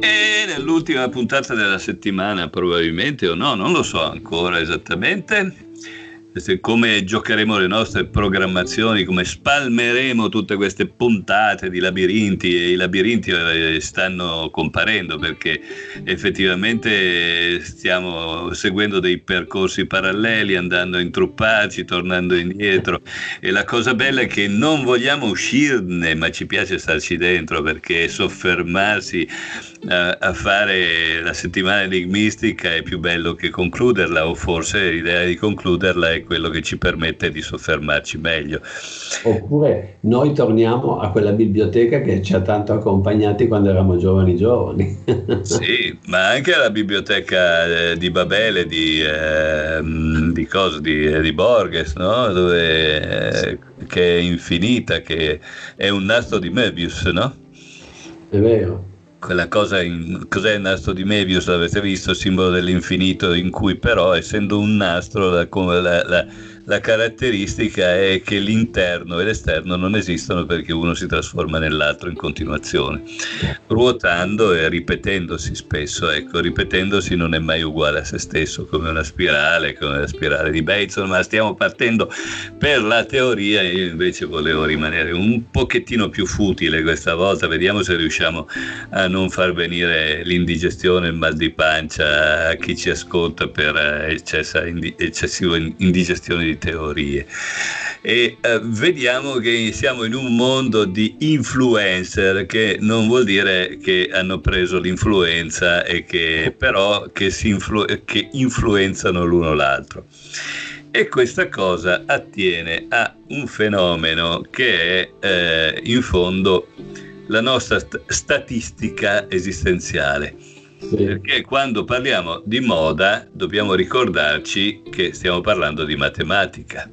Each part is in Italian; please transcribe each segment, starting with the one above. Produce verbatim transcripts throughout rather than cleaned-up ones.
E nell'ultima puntata della settimana, probabilmente o no, non lo so ancora esattamente come giocheremo le nostre programmazioni, come spalmeremo tutte queste puntate di labirinti, e i labirinti stanno comparendo perché effettivamente stiamo seguendo dei percorsi paralleli, andando intruppati, tornando indietro, e la cosa bella è che non vogliamo uscirne, ma ci piace starci dentro, perché soffermarsi a, a fare la settimana enigmistica è più bello che concluderla, o forse l'idea di concluderla è quello che ci permette di soffermarci meglio. Oppure noi torniamo a quella biblioteca che ci ha tanto accompagnati quando eravamo giovani giovani. Sì, ma anche alla biblioteca eh, di Babele di, eh, di cosa di, eh, di Borges, no? Dove, eh, sì. Che è infinita, che è un nastro di Möbius, no? È vero. Quella cosa, in, cos'è il nastro di Möbius? L'avete visto, simbolo dell'infinito, in cui però, essendo un nastro, la, la, la, la caratteristica è che l'interno e l'esterno non esistono, perché uno si trasforma nell'altro in continuazione, ruotando e ripetendosi spesso. Ecco, ripetendosi non è mai uguale a se stesso, come una spirale, come la spirale di Bateson. Ma stiamo partendo per la teoria, io invece volevo rimanere un pochettino più futile questa volta, vediamo se riusciamo a non far venire l'indigestione, il mal di pancia a chi ci ascolta per eccessa, indi, eccessiva indigestione di teorie. E eh, vediamo che siamo in un mondo di influencer, che non vuol dire che hanno preso l'influenza, e che però che, si influ- che influenzano l'uno l'altro. E questa cosa attiene a un fenomeno che è eh, in fondo la nostra st- statistica esistenziale. Sì. Perché quando parliamo di moda dobbiamo ricordarci che stiamo parlando di matematica,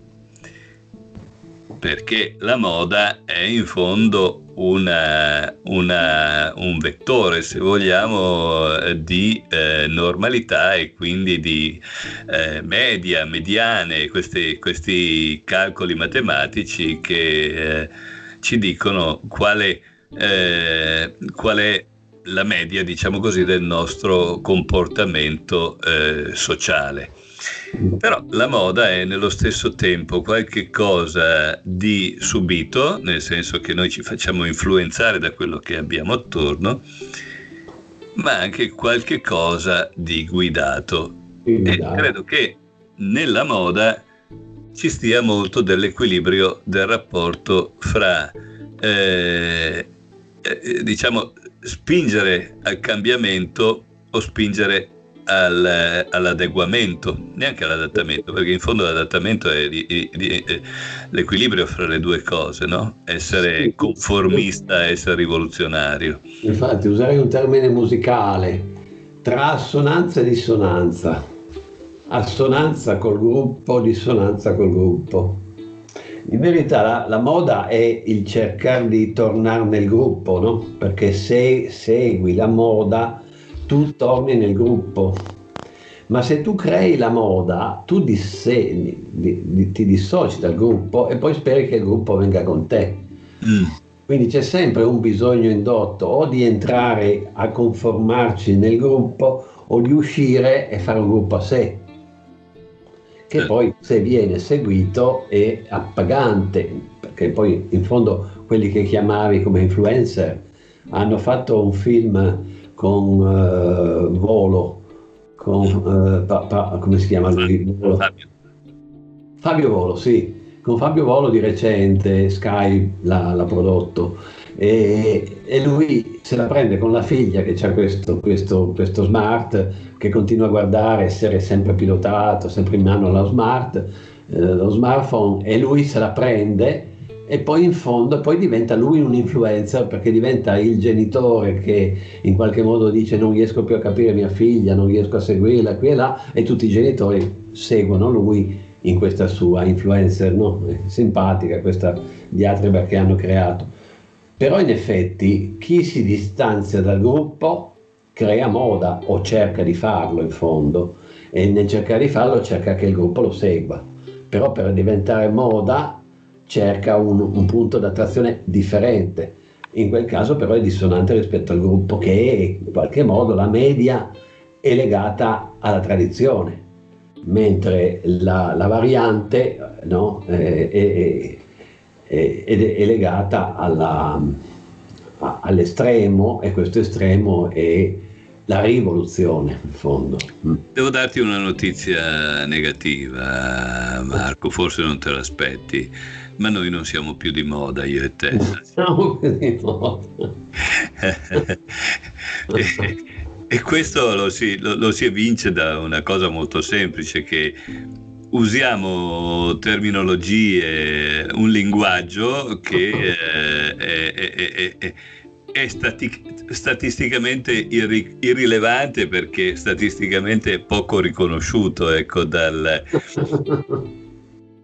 perché la moda è in fondo una, una, un vettore, se vogliamo, di eh, normalità, e quindi di eh, media, mediane, questi, questi calcoli matematici che eh, ci dicono quale eh, quale la media, diciamo così, del nostro comportamento eh, sociale. Però la moda è nello stesso tempo qualche cosa di subito, nel senso che noi ci facciamo influenzare da quello che abbiamo attorno, ma anche qualche cosa di guidato. E credo che nella moda ci stia molto dell'equilibrio del rapporto fra eh, eh, diciamo spingere al cambiamento o spingere al, all'adeguamento, neanche all'adattamento, perché in fondo l'adattamento è di, di, di, l'equilibrio fra le due cose, no? Essere conformista, essere rivoluzionario. Infatti userei un termine musicale, tra assonanza e dissonanza, assonanza col gruppo, dissonanza col gruppo. In verità la, la moda è il cercare di tornare nel gruppo, no? Perché se segui la moda tu torni nel gruppo, ma se tu crei la moda tu dissegni, di, di, ti dissoci dal gruppo e poi speri che il gruppo venga con te. Mm. Quindi c'è sempre un bisogno indotto o di entrare a conformarci nel gruppo o di uscire e fare un gruppo a sé. Che poi se viene seguito è appagante, perché poi in fondo quelli che chiamavi come influencer hanno fatto un film con uh, Volo, con uh, pa, pa, come si chiama lui? Fabio. Fabio Volo, sì, con Fabio Volo di recente, Sky l'ha, l'ha prodotto, e, e lui se la prende con la figlia che c'ha questo, questo, questo smart che continua a guardare, essere sempre pilotato, sempre in mano lo smart, eh, lo smartphone, e lui se la prende, e poi in fondo poi diventa lui un influencer, perché diventa il genitore che in qualche modo dice non riesco più a capire mia figlia, non riesco a seguirla qui e là, e tutti i genitori seguono lui in questa sua influencer, no? Simpatica questa diatriba che hanno creato. Però in effetti chi si distanzia dal gruppo crea moda, o cerca di farlo in fondo, e nel cercare di farlo cerca che il gruppo lo segua, però per diventare moda cerca un, un punto d'attrazione differente, in quel caso però è dissonante rispetto al gruppo, che in qualche modo la media è legata alla tradizione, mentre la, la variante, no, è, è, è, è legata alla, a, all'estremo, e questo estremo è la rivoluzione in fondo. Devo darti una notizia negativa, Marco, forse non te l'aspetti, ma noi non siamo più di moda, io e te. Siamo più di moda. e, e questo lo si, lo, lo si evince da una cosa molto semplice, che usiamo terminologie, un linguaggio che è, è, è, è, è è stati- statisticamente irri- irrilevante, perché statisticamente è poco riconosciuto, ecco, dal...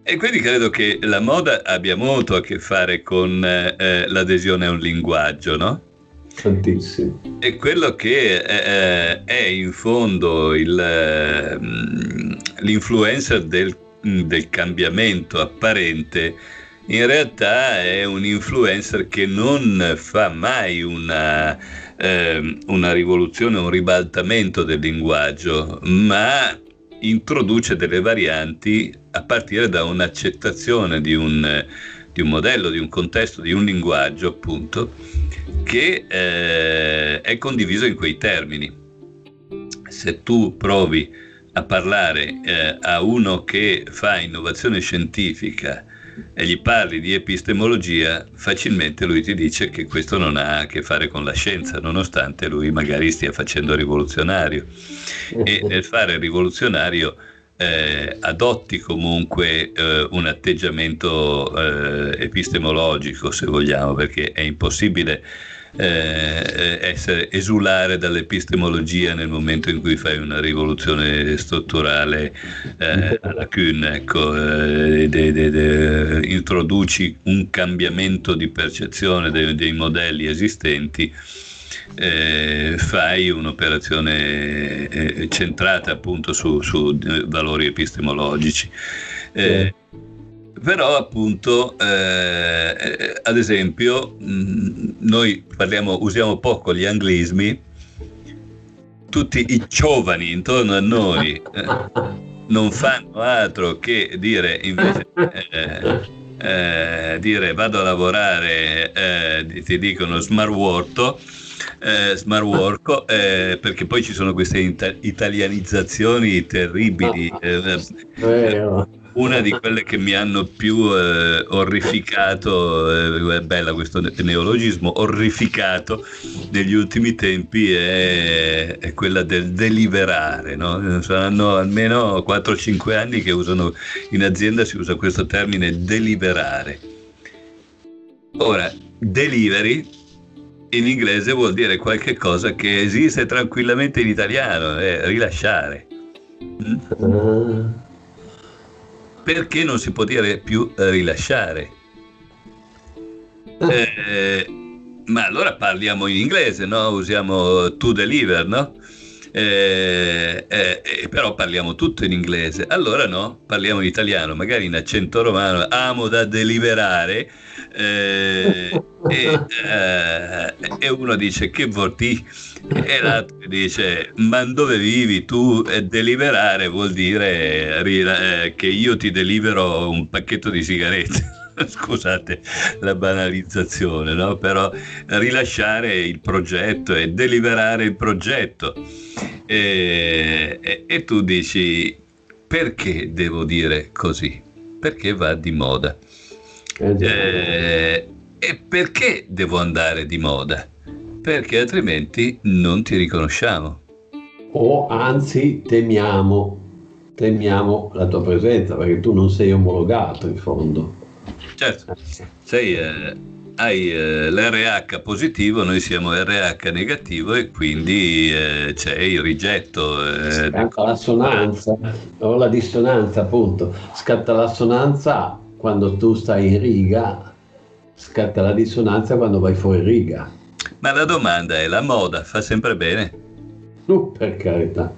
E quindi credo che la moda abbia molto a che fare con eh, l'adesione a un linguaggio, no? Tantissimo. E quello che eh, è in fondo il, eh, l'influenza del, del cambiamento apparente, in realtà è un influencer che non fa mai una, eh, una rivoluzione, un ribaltamento del linguaggio, ma introduce delle varianti a partire da un'accettazione di un, di un modello, di un contesto, di un linguaggio, appunto, che eh, è condiviso in quei termini. Se tu provi a parlare eh, a uno che fa innovazione scientifica e gli parli di epistemologia, facilmente lui ti dice che questo non ha a che fare con la scienza, nonostante lui magari stia facendo rivoluzionario. E nel fare rivoluzionario eh, adotti comunque eh, un atteggiamento eh, epistemologico, se vogliamo, perché è impossibile eh, essere esulare dall'epistemologia nel momento in cui fai una rivoluzione strutturale eh, alla Kuhn, ecco, eh, de, de, de, introduci un cambiamento di percezione de, dei modelli esistenti, eh, fai un'operazione eh, centrata appunto su, su valori epistemologici. Eh, Però appunto, eh, ad esempio, mh, noi parliamo, usiamo poco gli anglismi, tutti i giovani intorno a noi eh, non fanno altro che dire, invece, eh, eh, dire vado a lavorare, eh, ti dicono smartworto, Eh, smart work, eh, perché poi ci sono queste ita- italianizzazioni terribili, eh, eh, una di quelle che mi hanno più eh, orrificato, eh, è bella questo neologismo, orrificato negli ultimi tempi è, è quella del deliberare, no? Saranno almeno quattro o cinque anni che usano, in azienda si usa questo termine deliberare. Ora, delivery in inglese vuol dire qualche cosa che esiste tranquillamente in italiano, eh, rilasciare. Mm? Perché non si può dire più rilasciare? Eh, ma allora parliamo in inglese, no? Usiamo to deliver, no? Eh, eh, eh, però parliamo tutto in inglese, allora no, parliamo in italiano, magari in accento romano, amo da deliberare, eh, e, eh, e uno dice che vorti, e l'altro dice ma dove vivi tu? E deliberare vuol dire eh, che io ti delivero un pacchetto di sigarette. Scusate la banalizzazione, no? Però rilasciare il progetto e deliberare il progetto, e, e, e tu dici perché devo dire così? Perché va di moda, eh, eh, e perché devo andare di moda? Perché altrimenti non ti riconosciamo, o anzi temiamo temiamo la tua presenza, perché tu non sei omologato in fondo. Certo, sei, eh, hai eh, l'erre acca positivo, noi siamo erre acca negativo, e quindi eh, c'è il rigetto. Eh, scatta l'assonanza, o la dissonanza, appunto. Scatta l'assonanza quando tu stai in riga, scatta la dissonanza quando vai fuori riga. Ma la domanda è: la moda fa sempre bene? No, per carità.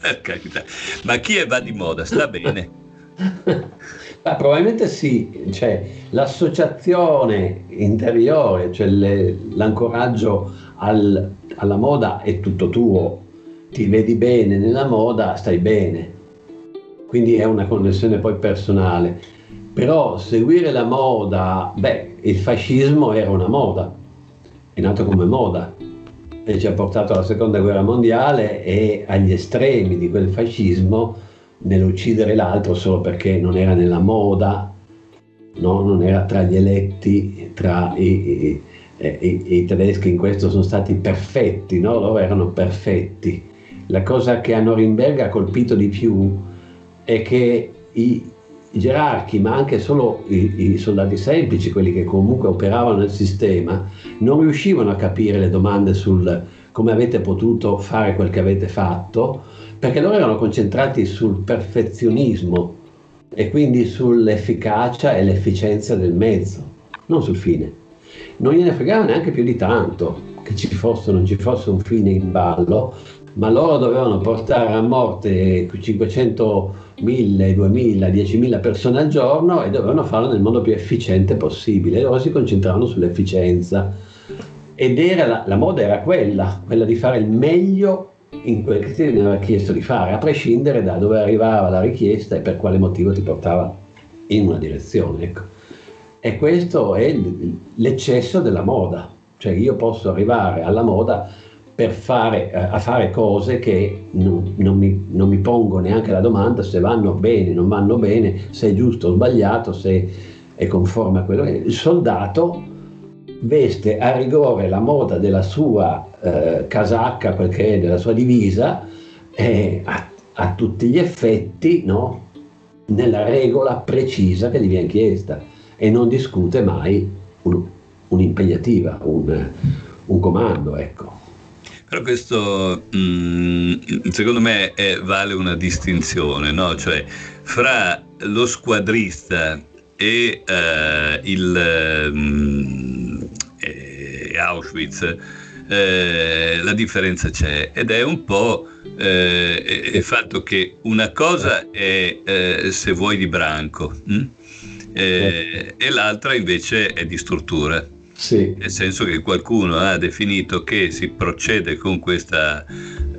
Per carità. Ma chi è va di moda sta bene. Ma probabilmente sì, cioè, l'associazione interiore, cioè le, l'ancoraggio al, alla moda è tutto tuo, ti vedi bene nella moda, stai bene, quindi è una connessione poi personale. Però seguire la moda, beh, il fascismo era una moda, è nato come moda e ci ha portato alla seconda guerra mondiale e agli estremi di quel fascismo nell'uccidere l'altro solo perché non era nella moda, no? Non era tra gli eletti, tra i, i, i, i tedeschi in questo sono stati perfetti, no? Loro erano perfetti. La cosa che a Norimberga ha colpito di più è che i, i gerarchi, ma anche solo i, i soldati semplici, quelli che comunque operavano nel sistema, non riuscivano a capire le domande sul come avete potuto fare quel che avete fatto, perché loro erano concentrati sul perfezionismo e quindi sull'efficacia e l'efficienza del mezzo, non sul fine. Non gliene fregava neanche più di tanto che ci fosse o non ci fosse un fine in ballo, ma loro dovevano portare a morte cinquecento, mille, duemila, diecimila persone al giorno e dovevano farlo nel modo più efficiente possibile. Loro si concentravano sull'efficienza. Ed era la, la moda era quella, quella di fare il meglio in quel che ti veniva chiesto di fare, a prescindere da dove arrivava la richiesta e per quale motivo ti portava in una direzione. Ecco. E questo è l'eccesso della moda, cioè io posso arrivare alla moda per fare, a fare cose che non, non, mi, non mi pongo neanche la domanda se vanno bene, non vanno bene, se è giusto o sbagliato, se è conforme a quello che è. Il soldato veste a rigore la moda della sua eh, casacca, quel che è, della sua divisa, eh, a, a tutti gli effetti, no? Nella regola precisa che gli viene chiesta e non discute mai un, un'impegnativa, un, un comando, ecco. Però questo mh, secondo me è, vale una distinzione, no? Cioè fra lo squadrista e eh, il mh, Auschwitz, eh, la differenza c'è ed è un po' eh, il fatto che una cosa è eh, se vuoi di branco mh? Eh, e l'altra invece è di struttura, sì. Nel senso che qualcuno ha definito che si procede con questa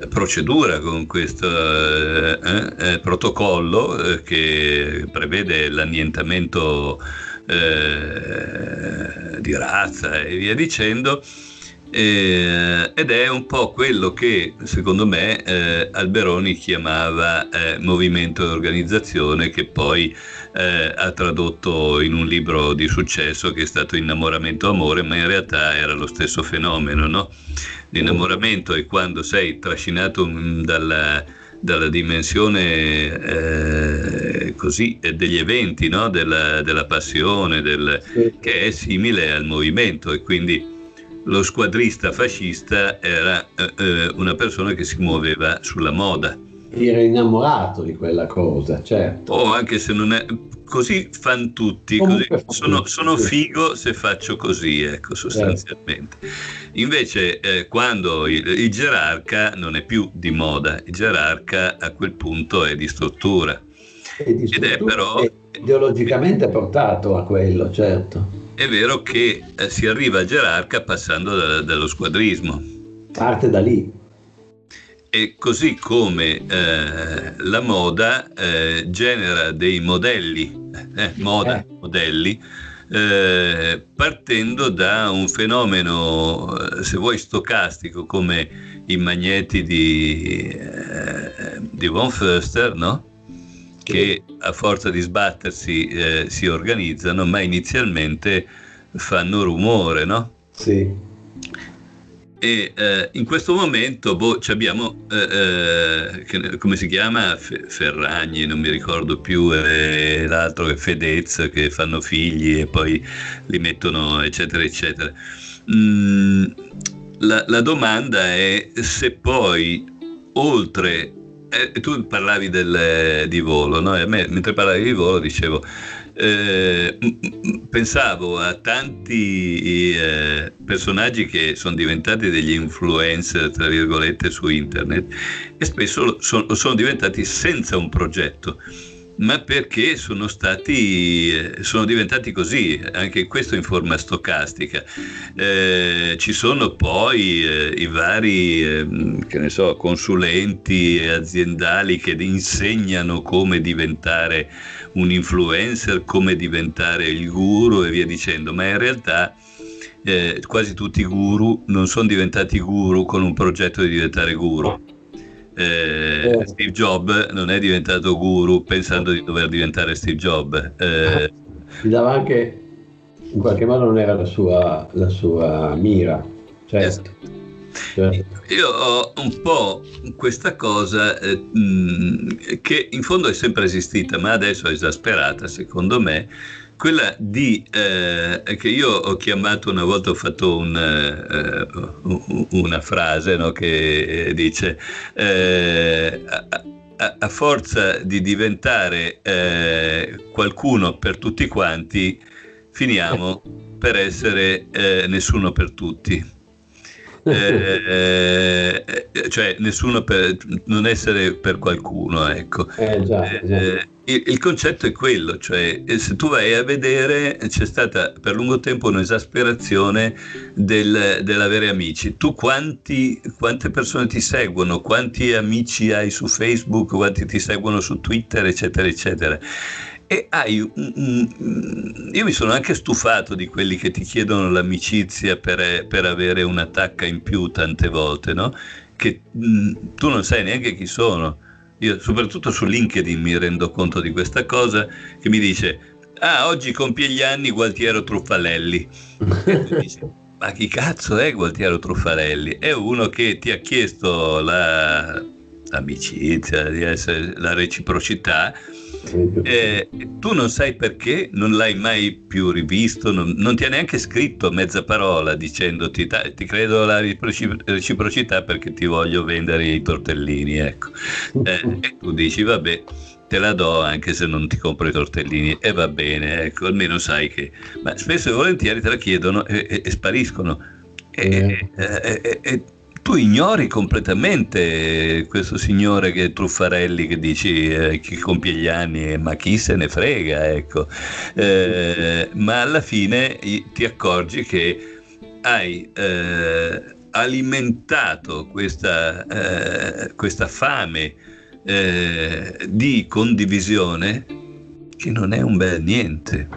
procedura, con questo eh, eh, protocollo eh, che prevede l'annientamento Eh, di razza e via dicendo, eh, ed è un po' quello che secondo me eh, Alberoni chiamava eh, movimento e organizzazione, che poi eh, ha tradotto in un libro di successo che è stato Innamoramento Amore, ma in realtà era lo stesso fenomeno, no? L'innamoramento è quando sei trascinato dalla dalla dimensione eh, così degli eventi, no? della, della passione, del, sì. Che è simile al movimento, e quindi lo squadrista fascista era eh, una persona che si muoveva sulla moda. Era innamorato di quella cosa, certo. O oh, anche se non è... Così fan tutti, così. Sono, sono figo se faccio così, ecco, sostanzialmente. Invece eh, quando il, il gerarca non è più di moda, il gerarca a quel punto è di struttura. È di struttura. Ed è però è ideologicamente portato a quello, certo. È vero che eh, si arriva al gerarca passando da, dallo squadrismo. Parte da lì. E così come eh, la moda eh, genera dei modelli, eh, moda, eh. modelli eh, partendo da un fenomeno, se vuoi, stocastico, come i magneti di, eh, di von Foerster, no? Che a forza di sbattersi eh, si organizzano, ma inizialmente fanno rumore, no? Sì. E eh, in questo momento boh, abbiamo, eh, eh, che, come si chiama, Fe- Ferragni, non mi ricordo più, eh, l'altro che Fedez, che fanno figli e poi li mettono eccetera eccetera. Mm, la, la domanda è se poi oltre, eh, tu parlavi del, di Volo, no? E a me, mentre parlavi di Volo dicevo, Eh, pensavo a tanti eh, personaggi che sono diventati degli influencer, tra virgolette, su internet, e spesso sono, sono diventati senza un progetto, ma perché sono stati, sono diventati così, anche questo in forma stocastica. Eh, ci sono poi eh, i vari eh, che ne so, consulenti aziendali che insegnano come diventare un influencer, come diventare il guru e via dicendo, ma in realtà eh, quasi tutti i guru non sono diventati guru con un progetto di diventare guru. Eh, Steve Jobs non è diventato guru pensando di dover diventare Steve Jobs. Eh, si dava anche, in qualche modo non era la sua, la sua mira, certo. Certo. Io ho un po' questa cosa eh, mh, che in fondo è sempre esistita, ma adesso è esasperata secondo me, quella di eh, che io ho chiamato una volta, ho fatto un, eh, una frase, no, che dice eh, a, a forza di diventare eh, qualcuno per tutti quanti finiamo per essere eh, nessuno per tutti. Eh, eh, cioè nessuno per non essere per qualcuno, ecco. Eh, già, eh, già. Il, il concetto è quello, cioè se tu vai a vedere c'è stata per lungo tempo un'esasperazione del, dell'avere amici. Tu quanti, quante persone ti seguono, quanti amici hai su Facebook, quanti ti seguono su Twitter, eccetera eccetera. E hai, ah, io mi sono anche stufato di quelli che ti chiedono l'amicizia per, per avere una tacca in più tante volte, no? Che mh, tu non sai neanche chi sono. Io soprattutto su LinkedIn mi rendo conto di questa cosa, che mi dice: ah, oggi compie gli anni Gualtiero Truffalelli. E tu dici: ma chi cazzo è Gualtiero Truffalelli? È uno che ti ha chiesto la, l'amicizia, di essere, la reciprocità. Eh, tu non sai perché, non l'hai mai più rivisto, non, non ti ha neanche scritto mezza parola dicendoti ta, ti credo la reciprocità perché ti voglio vendere i tortellini, ecco. Eh, e tu dici vabbè, te la do anche se non ti compro i tortellini, e eh, va bene, ecco, almeno sai che, ma spesso e volentieri te la chiedono e, e, e spariscono e, e, e, e tu ignori completamente questo signore che è Truffalelli, che dici eh, che compie gli anni, ma chi se ne frega, ecco. Eh, ma alla fine ti accorgi che hai eh, alimentato questa, eh, questa fame eh, di condivisione che non è un bel niente,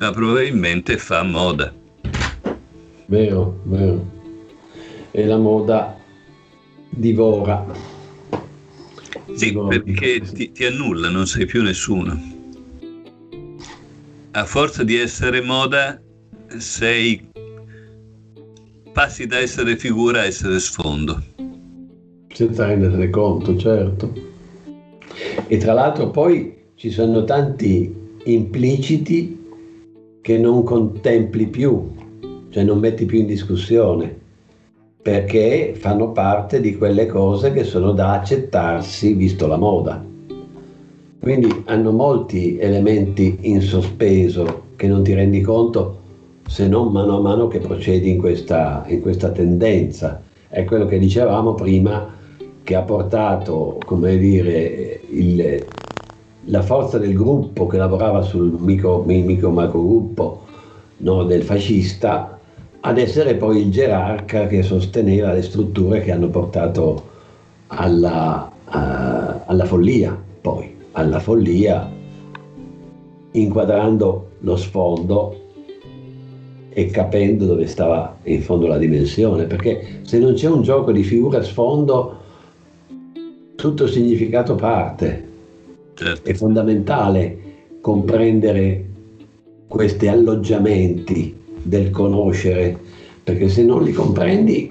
ma probabilmente fa moda. Vero, vero. E la moda divora. Sì, divora. Perché ti, ti annulla, non sei più nessuno. A forza di essere moda, sei passi da essere figura a essere sfondo. Senza rendertene conto, certo. E tra l'altro poi ci sono tanti impliciti che non contempli più, cioè non metti più in discussione, perché fanno parte di quelle cose che sono da accettarsi visto la moda. Quindi hanno molti elementi in sospeso che non ti rendi conto se non mano a mano che procedi in questa, in questa tendenza. È quello che dicevamo prima, che ha portato, come dire, il, la forza del gruppo che lavorava sul micro, micro macro gruppo, no, del fascista, ad essere poi il gerarca che sosteneva le strutture che hanno portato alla, a, alla follia, poi alla follia, inquadrando lo sfondo e capendo dove stava in fondo la dimensione, perché se non c'è un gioco di figura sfondo, tutto il significato parte. Certo. È fondamentale comprendere questi alloggiamenti del conoscere, perché se non li comprendi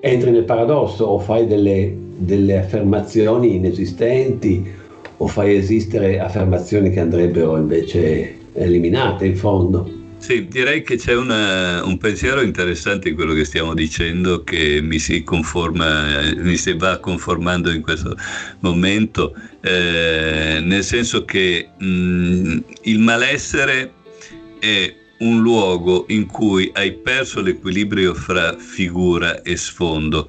entri nel paradosso, o fai delle, delle affermazioni inesistenti, o fai esistere affermazioni che andrebbero invece eliminate in fondo. Sì, direi che c'è una, un pensiero interessante in quello che stiamo dicendo, che mi si conforma, mi si va conformando in questo momento, eh, nel senso che mh, il malessere è un luogo in cui hai perso l'equilibrio fra figura e sfondo,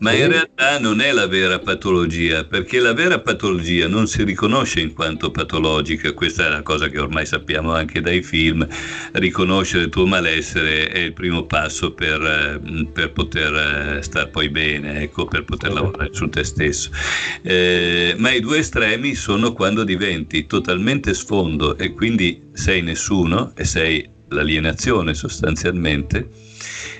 ma in realtà non è la vera patologia, perché la vera patologia non si riconosce in quanto patologica. Questa è una cosa che ormai sappiamo anche dai film: riconoscere il tuo malessere è il primo passo per, per poter star poi bene, ecco, per poter lavorare su te stesso. Eh, ma i due estremi sono quando diventi totalmente sfondo e quindi sei nessuno e sei l'alienazione sostanzialmente,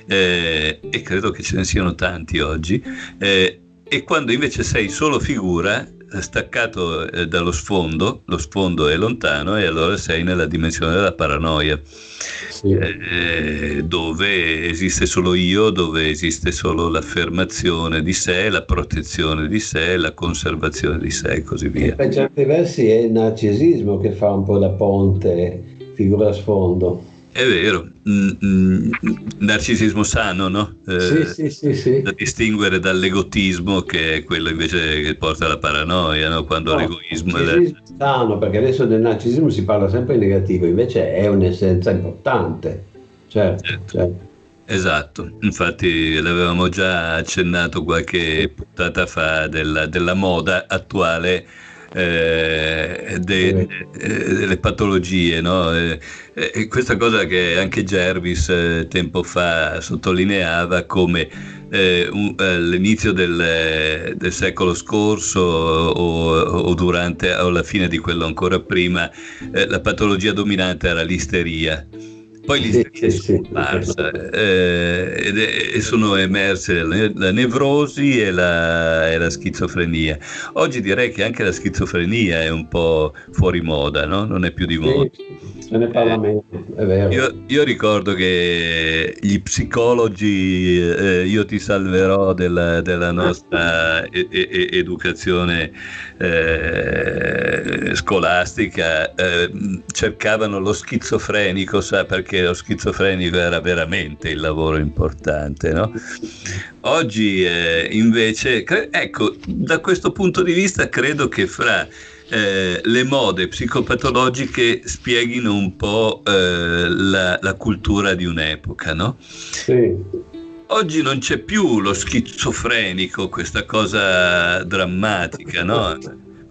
eh, e credo che ce ne siano tanti oggi, eh, e quando invece sei solo figura, staccato eh, dallo sfondo, lo sfondo è lontano, e allora sei nella dimensione della paranoia, sì. eh, dove esiste solo io, dove esiste solo l'affermazione di sé, la protezione di sé, la conservazione di sé e così via. E per certi versi è il narcisismo che fa un po' da ponte figura sfondo. È vero, mm, mm, narcisismo sano, no? Eh, sì, sì, sì, sì. Da distinguere dall'egotismo, che è quello invece che porta alla paranoia, no? Quando no, l'egoismo è sano, perché adesso del narcisismo si parla sempre in negativo, invece è un'essenza importante, certo, certo. certo. Esatto, infatti l'avevamo già accennato qualche puntata fa della, della moda attuale. Eh, de, de, delle patologie, no? eh, eh, questa cosa che anche Jervis eh, tempo fa sottolineava come eh, un, all'inizio del, del secolo scorso o, o durante o alla fine di quello ancora prima, eh, la patologia dominante era l'isteria. Poi l'isteria sì, sì, è comparsa, sì, sì. eh, e sono emerse la nevrosi e la, e la schizofrenia. Oggi direi che anche la schizofrenia è un po' fuori moda, no? Non è più di moda. Sì, se ne parla eh, meno, è vero. Io, io ricordo che gli psicologi, eh, io ti salverò della, della nostra e, e, educazione eh, scolastica, eh, cercavano lo schizofrenico, sa, perché che lo schizofrenico era veramente il lavoro importante, no? Oggi eh, invece, cre- ecco, da questo punto di vista credo che fra eh, le mode psicopatologiche spieghino un po' eh, la, la cultura di un'epoca, no? Sì. Oggi non c'è più lo schizofrenico, questa cosa drammatica, no?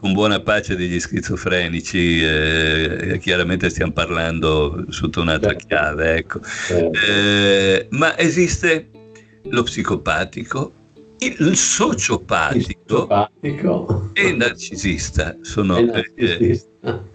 Con buona pace degli schizofrenici, eh, chiaramente stiamo parlando sotto un'altra chiave, ecco. Eh, ma esiste lo psicopatico, il sociopatico, il sociopatico. E il narcisista. Sono, il narcisista. Eh,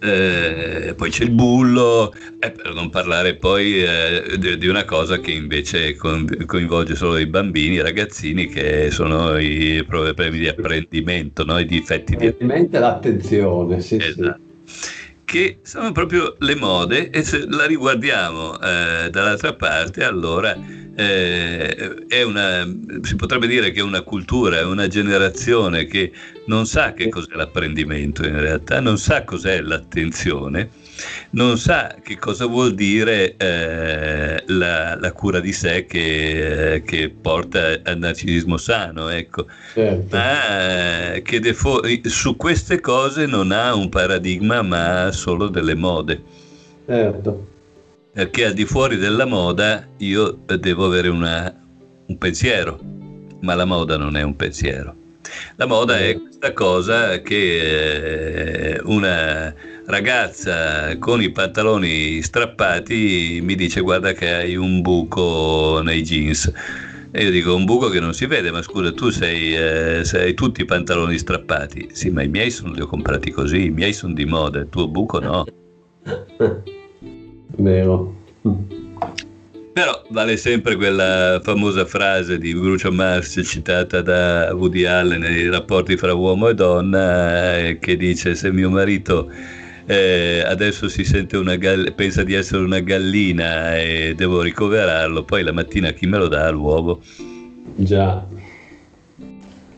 eh, poi c'è il bullo, eh, per non parlare poi eh, di, di una cosa che invece coinvolge solo i bambini, i ragazzini, che sono i problemi di apprendimento, no? I difetti di apprendimento e l'attenzione, sì, esatto. Sì. Che sono proprio le mode, e se la riguardiamo eh, dall'altra parte, allora eh, è una, si potrebbe dire che è una cultura, è una generazione che non sa che cos'è l'apprendimento in realtà, non sa cos'è l'attenzione, non sa che cosa vuol dire eh, la, la cura di sé che, eh, che porta al narcisismo sano, ecco. Certo. Ma eh, che defo- su queste cose non ha un paradigma, ma solo delle mode. Certo. Perché al di fuori della moda io devo avere una, un pensiero, ma la moda non è un pensiero. La moda è questa cosa che una ragazza con i pantaloni strappati mi dice: guarda che hai un buco nei jeans. E io dico: un buco che non si vede, ma scusa, tu sei, eh, sei tutti i pantaloni strappati. Sì, ma i miei sono, li ho comprati così, i miei sono di moda, il tuo buco no. Vero. Però vale sempre quella famosa frase di Groucho Marx citata da Woody Allen nei rapporti fra uomo e donna, eh, che dice: se mio marito eh, adesso si sente una gall- pensa di essere una gallina e devo ricoverarlo, poi la mattina chi me lo dà l'uovo? Già,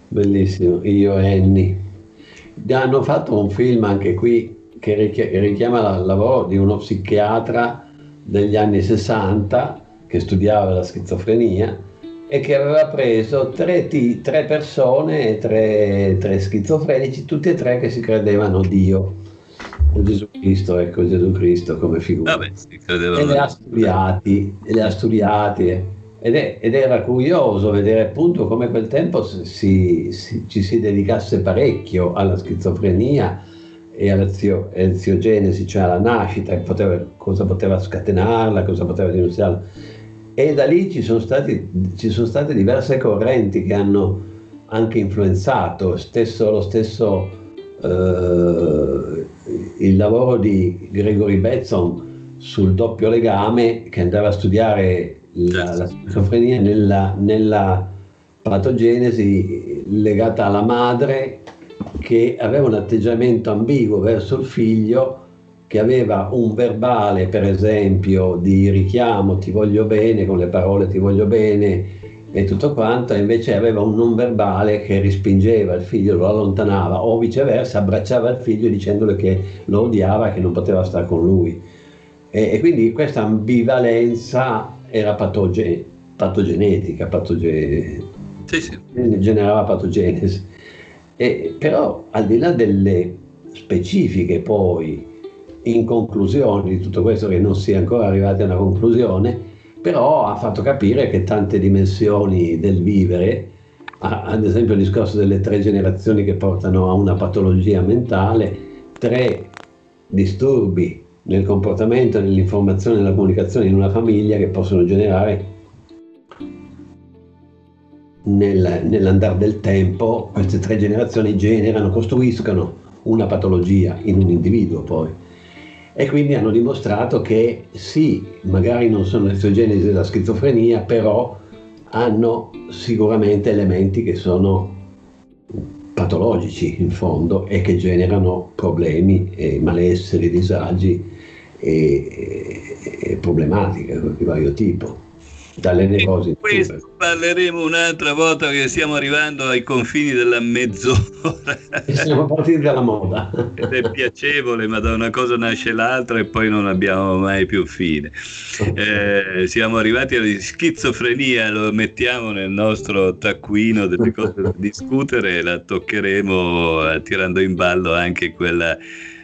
bellissimo. Io e Annie hanno fatto un film anche qui che richiama il lavoro di uno psichiatra degli anni sessanta che studiava la schizofrenia e che aveva preso tre, t- tre persone e tre, tre schizofrenici, tutti e tre che si credevano Dio, Gesù Cristo, ecco, Gesù Cristo come figura. Vabbè, si credevano... e li ha studiati, e li ha studiati e Ed, è, ed era curioso vedere appunto come quel tempo si, si, ci si dedicasse parecchio alla schizofrenia e all'eziogenesi, cioè alla nascita, e poteva, cosa poteva scatenarla, cosa poteva denunziarla. E da lì ci sono, stati, ci sono state diverse correnti che hanno anche influenzato stesso, lo stesso eh, il lavoro di Gregory Bateson sul doppio legame, che andava a studiare La, la schizofrenia nella, nella patogenesi legata alla madre, che aveva un atteggiamento ambiguo verso il figlio, che aveva un verbale per esempio di richiamo, ti voglio bene, con le parole ti voglio bene e tutto quanto, e invece aveva un non verbale che respingeva il figlio, lo allontanava, o viceversa abbracciava il figlio dicendole che lo odiava, che non poteva stare con lui, e, e quindi questa ambivalenza era patoge- patogenetica, patoge- sì, sì. generava patogenesi. E, però al di là delle specifiche poi inconclusioni di tutto questo, che non si è ancora arrivati a una conclusione, però ha fatto capire che tante dimensioni del vivere, ad esempio il discorso delle tre generazioni che portano a una patologia mentale, tre disturbi nel comportamento, nell'informazione, nella comunicazione in una famiglia, che possono generare nel, nell'andare del tempo, queste tre generazioni generano, costruiscono una patologia in un individuo poi. E quindi hanno dimostrato che sì, magari non sono esogenesi della schizofrenia, però hanno sicuramente elementi che sono patologici in fondo e che generano problemi, e malesseri, disagi e, e, e problematiche di vario tipo, dalle nevrosi. Questo parleremo un'altra volta, che stiamo arrivando ai confini della mezz'ora e siamo partiti dalla moda ed è piacevole, ma da una cosa nasce l'altra e poi non abbiamo mai più fine. Eh, siamo arrivati alla schizofrenia, lo mettiamo nel nostro taccuino delle cose da discutere, e la toccheremo tirando in ballo anche quella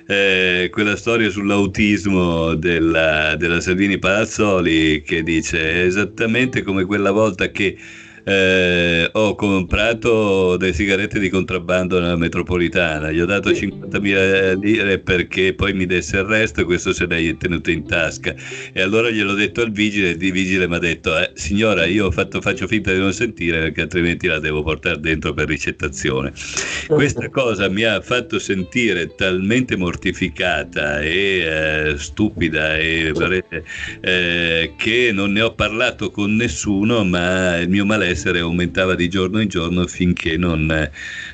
Eh, quella storia sull'autismo della, della Sardini Palazzoli, che dice esattamente come quella volta che eh, ho comprato delle sigarette di contrabbando nella metropolitana, gli ho dato cinquantamila lire perché poi mi desse il resto e questo se l'hai tenuto in tasca, e allora gliel'ho detto al vigile, il vigile mi ha detto eh, signora, io ho fatto, faccio finta di non sentire perché altrimenti la devo portare dentro per ricettazione. Questa cosa mi ha fatto sentire talmente mortificata e eh, stupida e, eh, che non ne ho parlato con nessuno, ma il mio malessere essere aumentava di giorno in giorno finché non,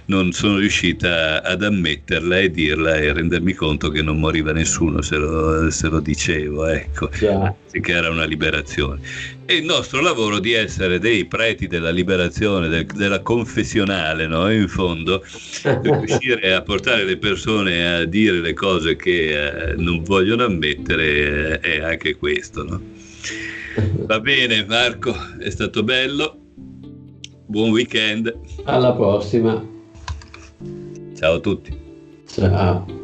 non sono riuscita ad ammetterla e dirla e rendermi conto che non moriva nessuno se lo, se lo dicevo, ecco, yeah. Che era una liberazione. E il nostro lavoro di essere dei preti della liberazione, del, della confessionale, no? In fondo, riuscire a portare le persone a dire le cose che eh, non vogliono ammettere, eh, è anche questo, no? Va bene Marco, è stato bello. Buon weekend. Alla prossima. Ciao a tutti. Ciao.